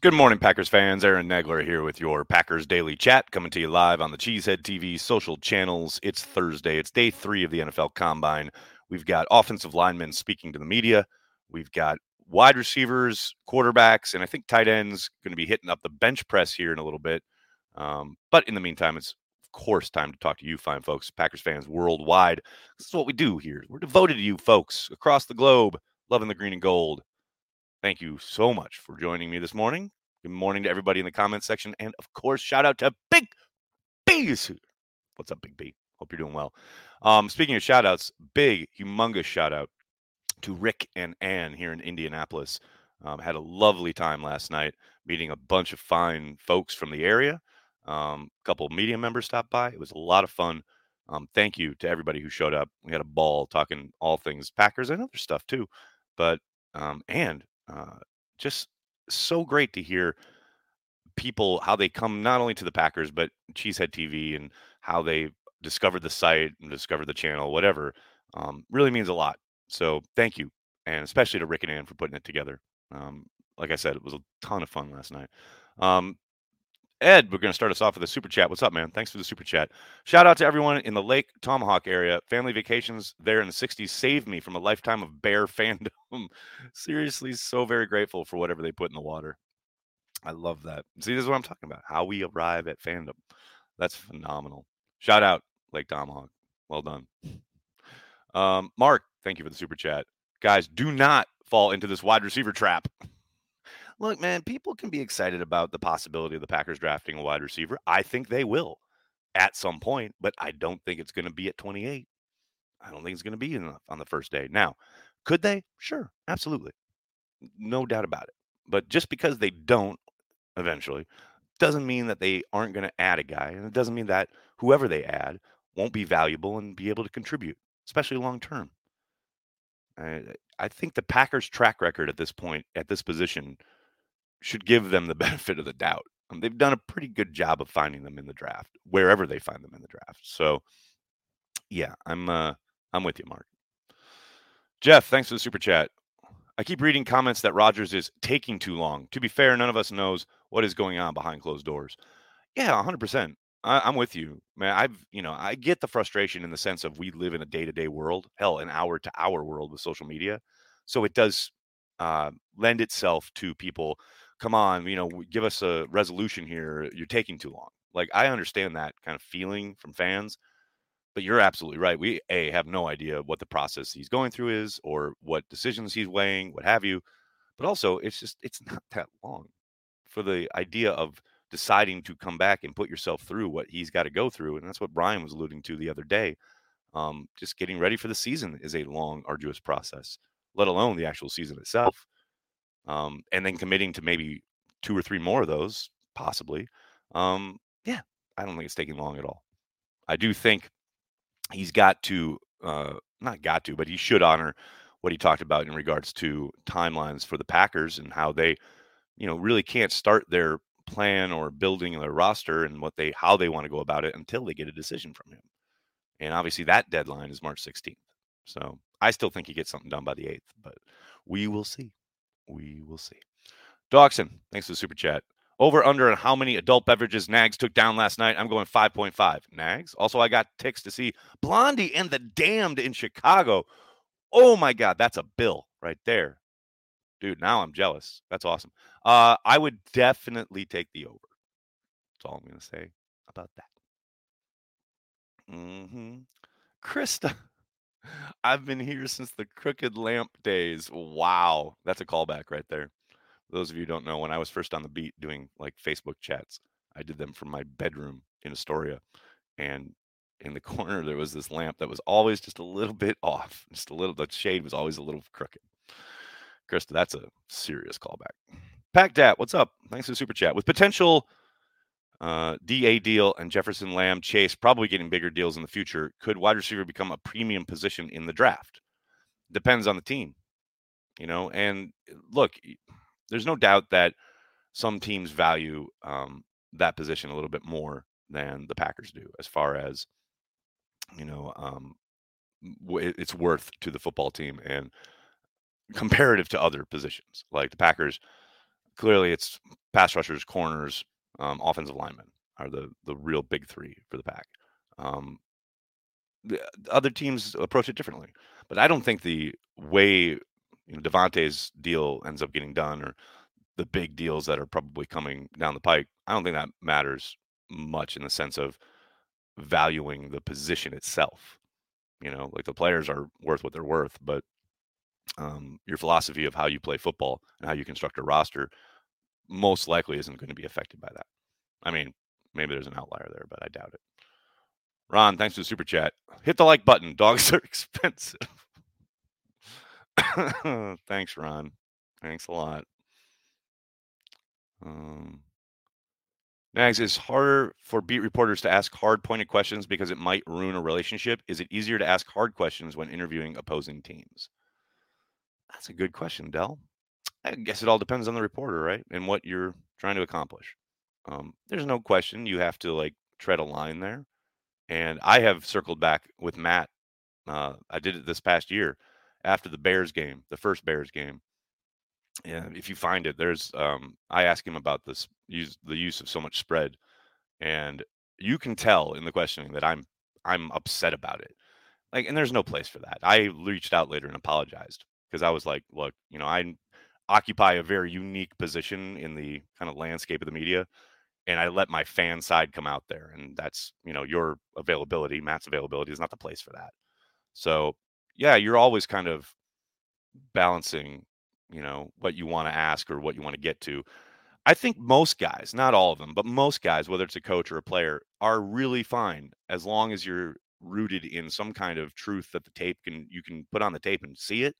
Good morning, Packers fans. Aaron Negler here with your Packers Daily Chat, coming to you live on the Cheesehead TV social channels. It's Thursday. It's day 3 of the NFL Combine. We've got offensive linemen speaking to the media. We've got wide receivers, quarterbacks, and I think tight ends going to be hitting up the bench press here in a little bit. But in the meantime, it's, of course, time to talk to you fine folks, Packers fans worldwide. This is what we do here. We're devoted to you folks across the globe, loving the green and gold. Thank you so much for joining me this morning. Good morning to everybody in the comments section. And, of course, shout out to Big B's. What's up, Big B? Hope you're doing well. Speaking of shout outs, big, humongous shout out to Rick and Ann here in Indianapolis. Had a lovely time last night meeting a bunch of fine folks from the area. A couple of media members stopped by. It was a lot of fun. Thank you to everybody who showed up. We had a ball talking all things Packers and other stuff, too. But, just so great to hear people, how they come not only to the Packers, but Cheesehead TV and how they discovered the site and discovered the channel, whatever, really means a lot. So thank you. And especially to Rick and Ann for putting it together. Like I said, it was a ton of fun last night. Ed, we're going to start us off with a super chat. What's up, man? Thanks for the super chat. Shout out to everyone in the Lake Tomahawk area. Family vacations there in the 60s saved me from a lifetime of bear fandom. Seriously, so very grateful for whatever they put in the water. I love that. See, this is what I'm talking about. How we arrive at fandom. That's phenomenal. Shout out, Lake Tomahawk. Well done. Mark, thank you for the super chat. Guys, do not fall into this wide receiver trap. Look, man, people can be excited about the possibility of the Packers drafting a wide receiver. I think they will at some point, but I don't think it's going to be at 28. I don't think it's going to be on the first day. Now, could they? Sure, absolutely. No doubt about it. But just because they don't eventually doesn't mean that they aren't going to add a guy, and it doesn't mean that whoever they add won't be valuable and be able to contribute, especially long term. I think the Packers' track record at this point, at this position, should give them the benefit of the doubt. They've done a pretty good job of finding them in the draft, wherever they find them in the draft. So, yeah, I'm with you, Mark. Jeff, thanks for the super chat. I keep reading comments that Rodgers is taking too long. To be fair, none of us knows what is going on behind closed doors. Yeah, 100%. I'm with you, man. I get the frustration in the sense of we live in a day-to-day world, hell, an hour-to-hour world with social media. So it does lend itself to people. Come on, give us a resolution here. You're taking too long. Like, I understand that kind of feeling from fans, but you're absolutely right. We have no idea what the process he's going through is or what decisions he's weighing, what have you. But also, it's not that long for the idea of deciding to come back and put yourself through what he's got to go through. And that's what Brian was alluding to the other day. Just getting ready for the season is a long, arduous process, let alone the actual season itself. And then committing to maybe 2 or 3 more of those, possibly. Yeah, I don't think it's taking long at all. I do think he's got to, but he should honor what he talked about in regards to timelines for the Packers and how they, really can't start their plan or building their roster and how they want to go about it until they get a decision from him. And obviously that deadline is March 16th. So I still think he gets something done by the 8th, but we will see. We will see. Dawson, thanks for the super chat. Over under on how many adult beverages Nags took down last night. I'm going 5.5. Nags. Also, I got ticks to see Blondie and the Damned in Chicago. Oh my God. That's a bill right there. Dude, now I'm jealous. That's awesome. I would definitely take the over. That's all I'm going to say about that. Krista, I've been here since the crooked lamp days. Wow. That's a callback right there. For those of you who don't know, when I was first on the beat doing like Facebook chats, I did them from my bedroom in Astoria. And in the corner, there was this lamp that was always just a little bit off. The shade was always a little crooked. Krista, that's a serious callback. Pack Dat, what's up? Thanks for the super chat. With potential DA deal and Jefferson, Lamb, Chase probably getting bigger deals in the future, could wide receiver become a premium position in the draft? Depends on the team. And look, there's no doubt that some teams value that position a little bit more than the Packers do as far as, it's worth to the football team and comparative to other positions. Like the Packers clearly it's pass rushers, corners, offensive linemen are the real big three for the Pack. The other teams approach it differently, but I don't think the way Devontae's deal ends up getting done, or the big deals that are probably coming down the pike, I don't think that matters much in the sense of valuing the position itself. Like the players are worth what they're worth, but your philosophy of how you play football and how you construct a roster most likely isn't going to be affected by that. I mean, maybe there's an outlier there, but I doubt it. Ron, thanks for the super chat. Hit the like button. Dogs are expensive. Thanks, Ron. Thanks a lot. Nags, is harder for beat reporters to ask hard pointed questions because it might ruin a relationship? Is it easier to ask hard questions when interviewing opposing teams? That's a good question, Del. I guess it all depends on the reporter, right? And what you're trying to accomplish. There's no question you have to tread a line there. And I have circled back with Matt. I did it this past year after the Bears game, the first Bears game. And if you find it, there's I asked him about this use of so much spread, and you can tell in the questioning that I'm upset about it. And there's no place for that. I reached out later and apologized because I was like, look, I occupy a very unique position in the kind of landscape of the media. And I let my fan side come out there. And that's, your availability, Matt's availability is not the place for that. So, yeah, you're always kind of balancing, what you want to ask or what you want to get to. I think most guys, not all of them, but most guys, whether it's a coach or a player, are really fine as long as you're rooted in some kind of truth that the tape you can put on the tape and see it,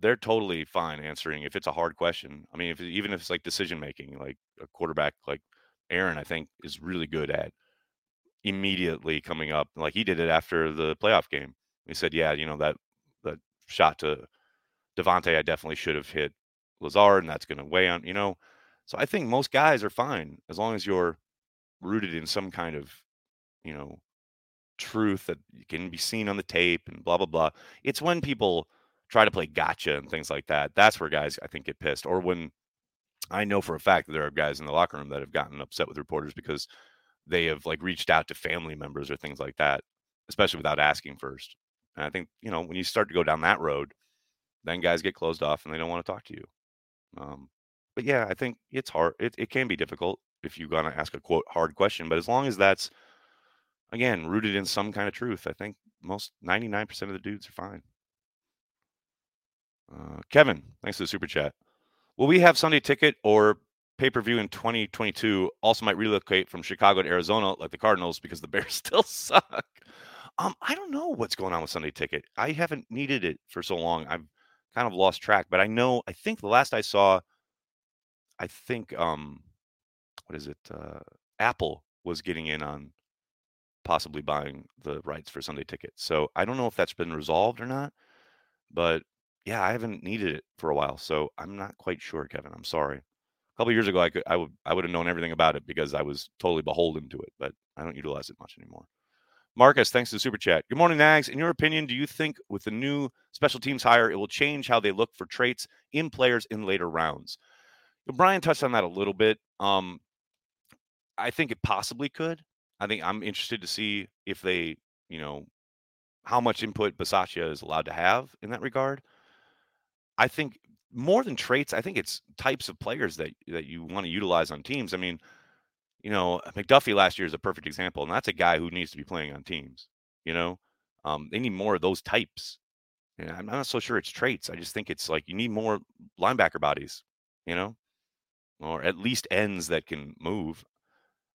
They're totally fine answering if it's a hard question. I mean, even if it's decision making, a quarterback like Aaron, I think, is really good at immediately coming up. He did it after the playoff game. He said, yeah, that shot to Devontae, I definitely should have hit Lazard, and that's going to weigh on, So I think most guys are fine as long as you're rooted in some kind of, truth that can be seen on the tape and blah, blah, blah. It's when people try to play gotcha and things like that. That's where guys, I think, get pissed. Or when I know for a fact that there are guys in the locker room that have gotten upset with reporters because they have reached out to family members or things like that, especially without asking first. And I think, when you start to go down that road, then guys get closed off and they don't want to talk to you. But yeah, I think it's hard. It can be difficult if you're going to ask a quote hard question, but as long as that's, again, rooted in some kind of truth, I think 99% of the dudes are fine. Kevin, thanks for the super chat. Will we have Sunday ticket or pay-per-view in 2022? Also might relocate from Chicago to Arizona like the Cardinals because the Bears still suck. I don't know what's going on with Sunday ticket. I haven't needed it for so long. I've kind of lost track, but I think the last I saw, what is it? Apple was getting in on possibly buying the rights for Sunday ticket. So I don't know if that's been resolved or not, but yeah, I haven't needed it for a while, so I'm not quite sure, Kevin. I'm sorry. A couple of years ago, I would have known everything about it because I was totally beholden to it, but I don't utilize it much anymore. Marcus, thanks to the super chat. Good morning, Nags. In your opinion, do you think with the new special teams hire, it will change how they look for traits in players in later rounds? Brian touched on that a little bit. I think it possibly could. I think I'm interested to see if they, how much input Bisaccia is allowed to have in that regard. I think more than traits, I think it's types of players that you want to utilize on teams. I mean, McDuffie last year is a perfect example, and that's a guy who needs to be playing on teams. They need more of those types. And I'm not so sure it's traits. I just think it's you need more linebacker bodies, or at least ends that can move.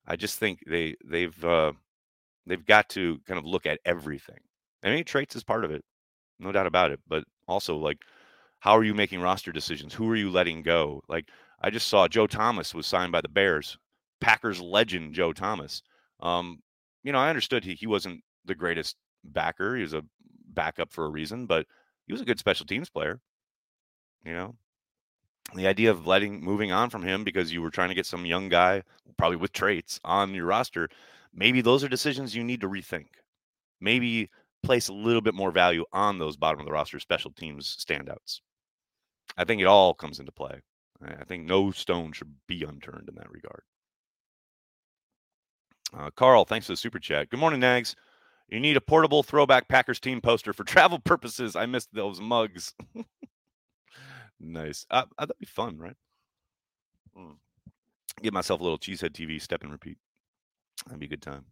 I just think they've got to kind of look at everything. I mean, traits is part of it, no doubt about it, but also how are you making roster decisions? Who are you letting go? I just saw Joe Thomas was signed by the Bears, Packers legend Joe Thomas. I understood he wasn't the greatest backer. He was a backup for a reason, but he was a good special teams player. The idea of moving on from him because you were trying to get some young guy, probably with traits, on your roster, maybe those are decisions you need to rethink. Maybe place a little bit more value on those bottom of the roster special teams standouts. I think it all comes into play. I think no stone should be unturned in that regard. Carl, thanks for the super chat. Good morning, Nags. You need a portable throwback Packers team poster for travel purposes. I missed those mugs. Nice. That'd be fun, right? Get myself a little Cheesehead TV step and repeat. That'd be a good time.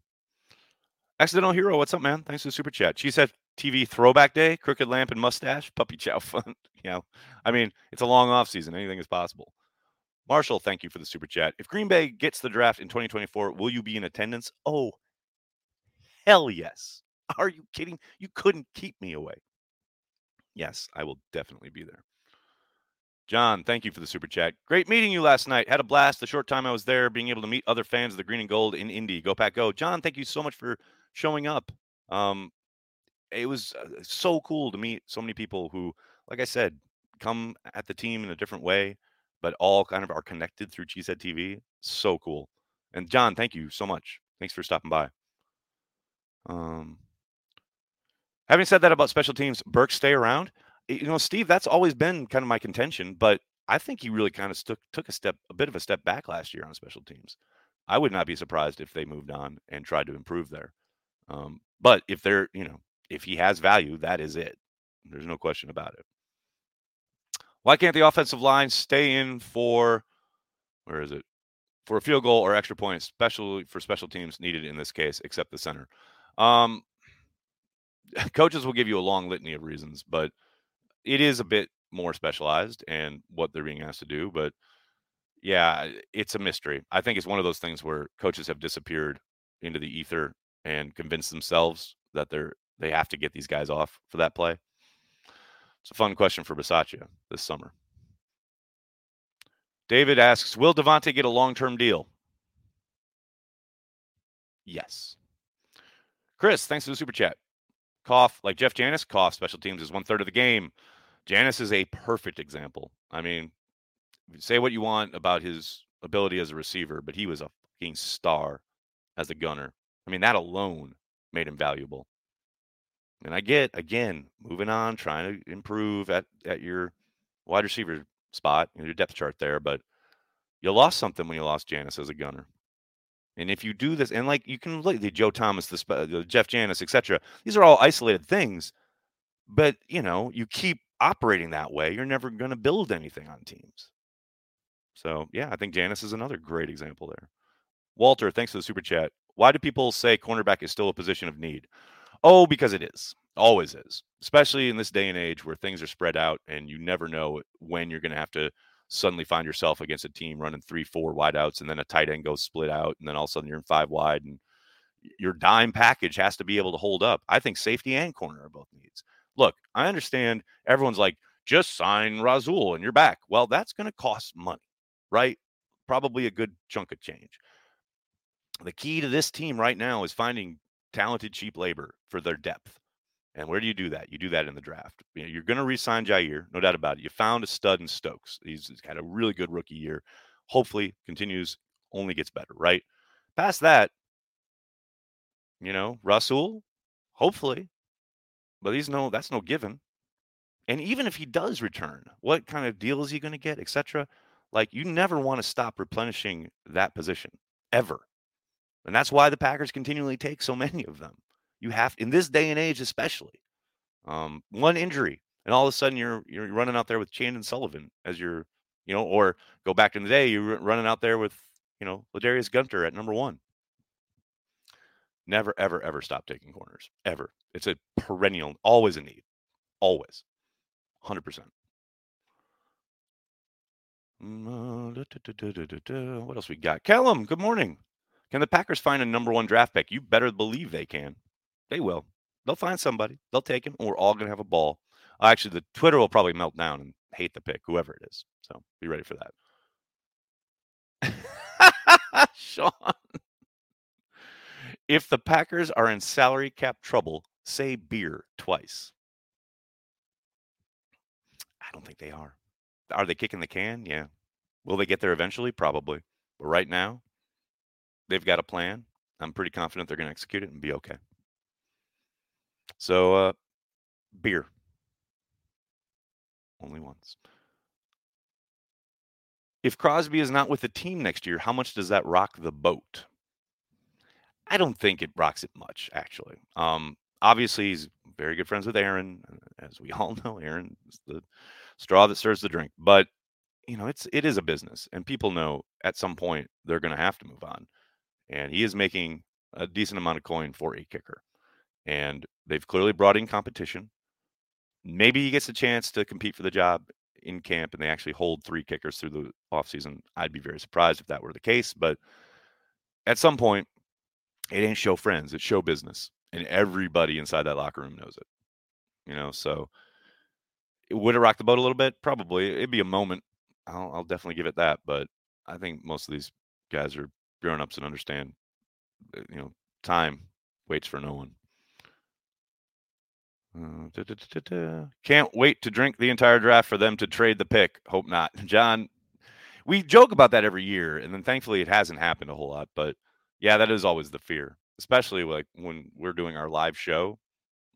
Accidental Hero, what's up, man? Thanks for the super chat. Cheesehead TV throwback day, crooked lamp and mustache, puppy chow fun. You know, I mean, it's a long off season. Anything is possible. Marshall, thank you for the super chat. If Green Bay gets the draft in 2024, will you be in attendance? Oh, hell yes. Are you kidding? You couldn't keep me away. Yes, I will definitely be there. John, thank you for the super chat. Great meeting you last night. Had a blast the short time I was there, being able to meet other fans of the Green and Gold in Indy. Go Pack Go. John, thank you so much for showing up. It was so cool to meet so many people who, like I said, come at the team in a different way, but all kind of are connected through Cheesehead TV. So cool. And John, thank you so much. Thanks for stopping by. Having said that about special teams, Burke, stay around. You know, Steve, that's always been kind of my contention, but I think he really kind of took a bit of a step back last year on special teams. I would not be surprised if they moved on and tried to improve there. But if they're, you know, if he has value, that is it. There's no question about it. Why can't the offensive line stay in for a field goal or extra point, especially for special teams needed in this case, except the center? Coaches will give you a long litany of reasons, but it is a bit more specialized and what they're being asked to do. But yeah, it's a mystery. I think it's one of those things where coaches have disappeared into the ether and convinced themselves that they have to get these guys off for that play. It's a fun question for Bisaccia this summer. David asks, will Devontae get a long-term deal? Yes. Chris, thanks for the super chat. Cough, like Jeff Janis, cough special teams is 1/3 of the game. Janis is a perfect example. I mean, say what you want about his ability as a receiver, but he was a fucking star as a gunner. I mean, that alone made him valuable. And I get, again, moving on, trying to improve at your wide receiver spot, your depth chart there, but you lost something when you lost Janis as a gunner. And if you do this, and like you can look the Joe Thomas, the Jeff Janis, etc. These are all isolated things, but you know, you keep operating that way, you're never going to build anything on teams. So yeah, I think Janis is another great example there. Walter, thanks for the super chat. Why do people say cornerback is still a position of need? Oh, because it is. Always is. Especially in this day and age where things are spread out and you never know when you're going to have to suddenly find yourself against a team running 3-4 wideouts and then a tight end goes split out and then all of a sudden you're in 5 wide and your dime package has to be able to hold up. I think safety and corner are both needs. Look, I understand everyone's like, just sign Razul and you're back. Well, that's going to cost money, right? Probably a good chunk of change. The key to this team right now is finding talented, cheap labor for their depth. And where do you do that? You do that in the draft. You're going to re-sign Jair, no doubt about it. You found a stud in Stokes. He's had a really good rookie year. Hopefully continues, only gets better, right? Past that, you know, Russell, hopefully. But that's no given. And even if he does return, what kind of deal is he going to get, etc.? Like, you never want to stop replenishing that position, ever. And that's why the Packers continually take so many of them. You have, in this day and age especially, one injury, and all of a sudden you're running out there with Chandon Sullivan as your, you know, or go back in the day, you're running out there with, you know, Ladarius Gunter at number 1. Never, ever, ever stop taking corners, ever. It's a perennial, always a need, always, 100%. What else we got? Callum, good morning. Can the Packers find a number 1 draft pick? You better believe they can. They will. They'll find somebody. They'll take him, and we're all going to have a ball. Actually, the Twitter will probably melt down and hate the pick, whoever it is. So be ready for that. Sean, if the Packers are in salary cap trouble, say beer twice. I don't think they are. Are they kicking the can? Yeah. Will they get there eventually? Probably. But right now, they've got a plan. I'm pretty confident they're going to execute it and be okay. So, beer. Only once. If Crosby is not with the team next year, how much does that rock the boat? I don't think it rocks it much, actually. Obviously, he's very good friends with Aaron. As we all know, Aaron is the straw that serves the drink. But, you know, it is a business. And people know at some point they're going to have to move on. And he is making a decent amount of coin for a kicker. And they've clearly brought in competition. Maybe he gets a chance to compete for the job in camp and they actually hold three kickers through the offseason. I'd be very surprised if that were the case. But at some point, it ain't show friends. It's show business. And everybody inside that locker room knows it. You know, so would it rock the boat a little bit? Probably. It'd be a moment. I'll definitely give it that. But I think most of these guys are grown-ups and understand, you know, time waits for no one. Can't wait to drink the entire draft for them to trade the pick. Hope not. John, we joke about that every year, and then thankfully it hasn't happened a whole lot. But, yeah, that is always the fear, especially like when we're doing our live show.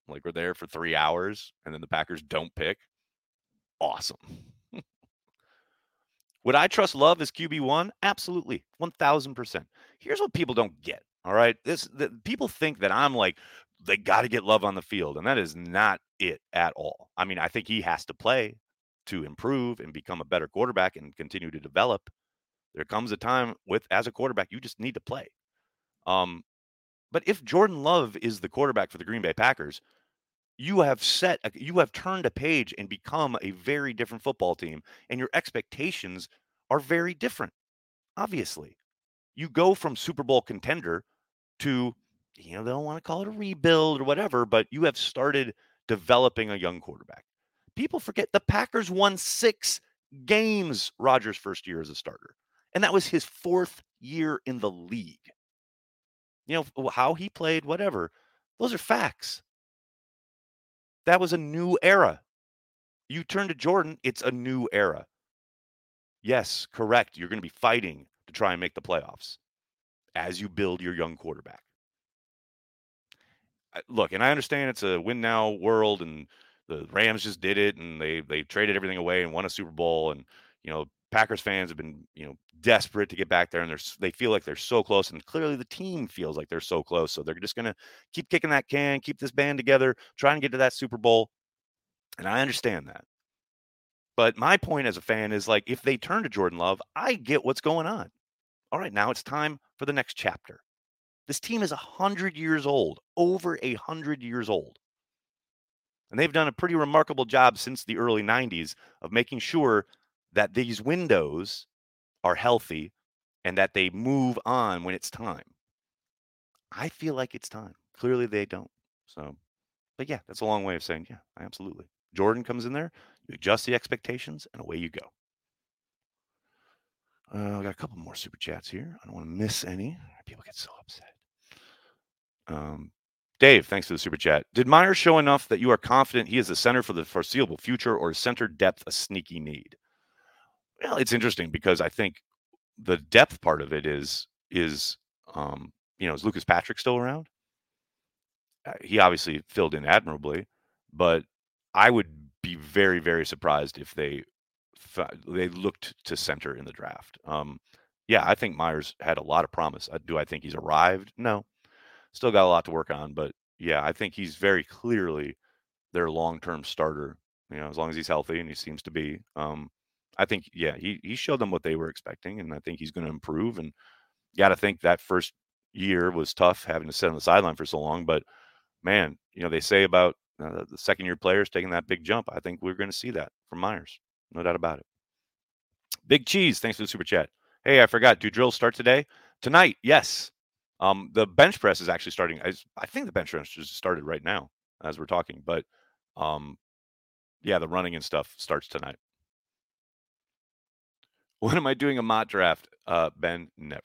Like, we're there for 3 hours, and then the Packers don't pick. Awesome. Would I trust Love as QB1? Absolutely. 1,000%. Here's what people don't get, all right? People think that I'm like, they got to get Love on the field, and that is not it at all. I mean, I think he has to play to improve and become a better quarterback and continue to develop. There comes a time with, as a quarterback, you just need to play. But if Jordan Love is the quarterback for the Green Bay Packers, you have turned a page and become a very different football team, and your expectations are very different. Obviously, you go from Super Bowl contender to, you know, they don't want to call it a rebuild or whatever, but you have started developing a young quarterback. People forget the Packers won 6 games Rodgers' first year as a starter, and that was his 4th year in the league. You know, how he played, whatever. Those are facts. That was a new era. You turn to Jordan, it's a new era. Yes, correct. You're going to be fighting to try and make the playoffs as you build your young quarterback. Look, and I understand it's a win now world, and the Rams just did it, and they traded everything away and won a Super Bowl. And, you know, Packers fans have been, you know, desperate to get back there, and they feel like they're so close, and clearly the team feels like they're so close. So they're just going to keep kicking that can, keep this band together, try and get to that Super Bowl. And I understand that. But my point as a fan is, like, if they turn to Jordan Love, I get what's going on. All right, now it's time for the next chapter. This team is 100 years old, over 100 years old. And they've done a pretty remarkable job since the early 90s of making sure that these windows are healthy and that they move on when it's time. I feel like it's time. Clearly they don't. So, but yeah, that's a long way of saying, yeah, absolutely. Jordan comes in there, you adjust the expectations, and away you go. I got a couple more super chats here. I don't want to miss any. People get so upset. Dave, thanks for the super chat. Did Myers show enough that you are confident he is the center for the foreseeable future, or is center depth a sneaky need? Well, it's interesting because I think the depth part of it is you know, is Lucas Patrick still around? He obviously filled in admirably, but I would be very, very surprised if they looked to center in the draft. Yeah, I think Myers had a lot of promise. Do I think he's arrived? No. Still got a lot to work on. But, yeah, I think he's very clearly their long-term starter, you know, as long as he's healthy, and he seems to be. I think, yeah, he showed them what they were expecting, and I think he's going to improve. And you got to think that first year was tough, having to sit on the sideline for so long. But, man, you know, they say about the second-year players taking that big jump. I think we're going to see that from Myers. No doubt about it. Big Cheese, thanks for the super chat. Hey, I forgot. Do drills start today? Tonight, yes. The bench press is actually starting. I think the bench press just started right now as we're talking. But, yeah, the running and stuff starts tonight. When am I doing a mock draft? Ben, never.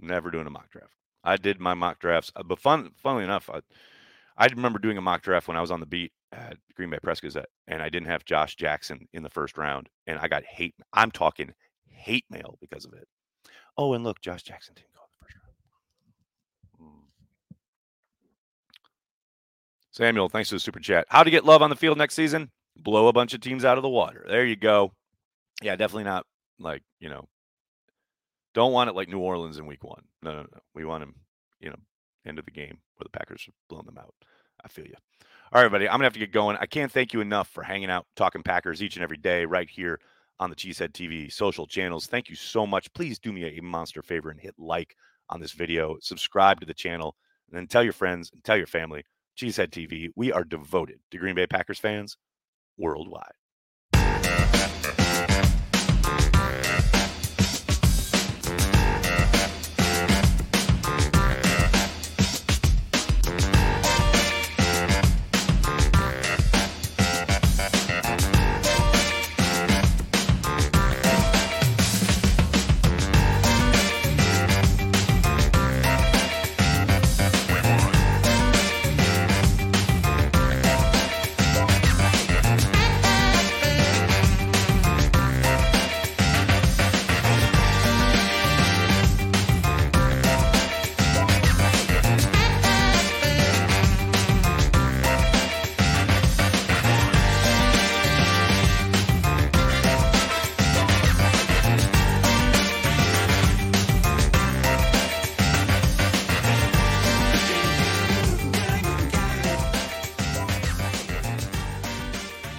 Never doing a mock draft. I did my mock drafts. But funnily enough, I remember doing a mock draft when I was on the beat at Green Bay Press Gazette, and I didn't have Josh Jackson in the first round. And I got hate. I'm talking hate mail because of it. Oh, and look, Josh Jackson didn't go in the first round. Samuel, thanks for the super chat. How to get Love on the field next season? Blow a bunch of teams out of the water. There you go. Yeah, definitely not like, you know, Don't want it like New Orleans in week one. No. We want him, end of the game where the Packers have blown them out. I feel you. All right, everybody, I'm going to have to get going. I can't thank you enough for hanging out, talking Packers each and every day right here on the Cheesehead TV social channels. Thank you so much. Please do me a monster favor and hit like on this video, subscribe to the channel, and then tell your friends and tell your family. Cheesehead TV, we are devoted to Green Bay Packers fans worldwide.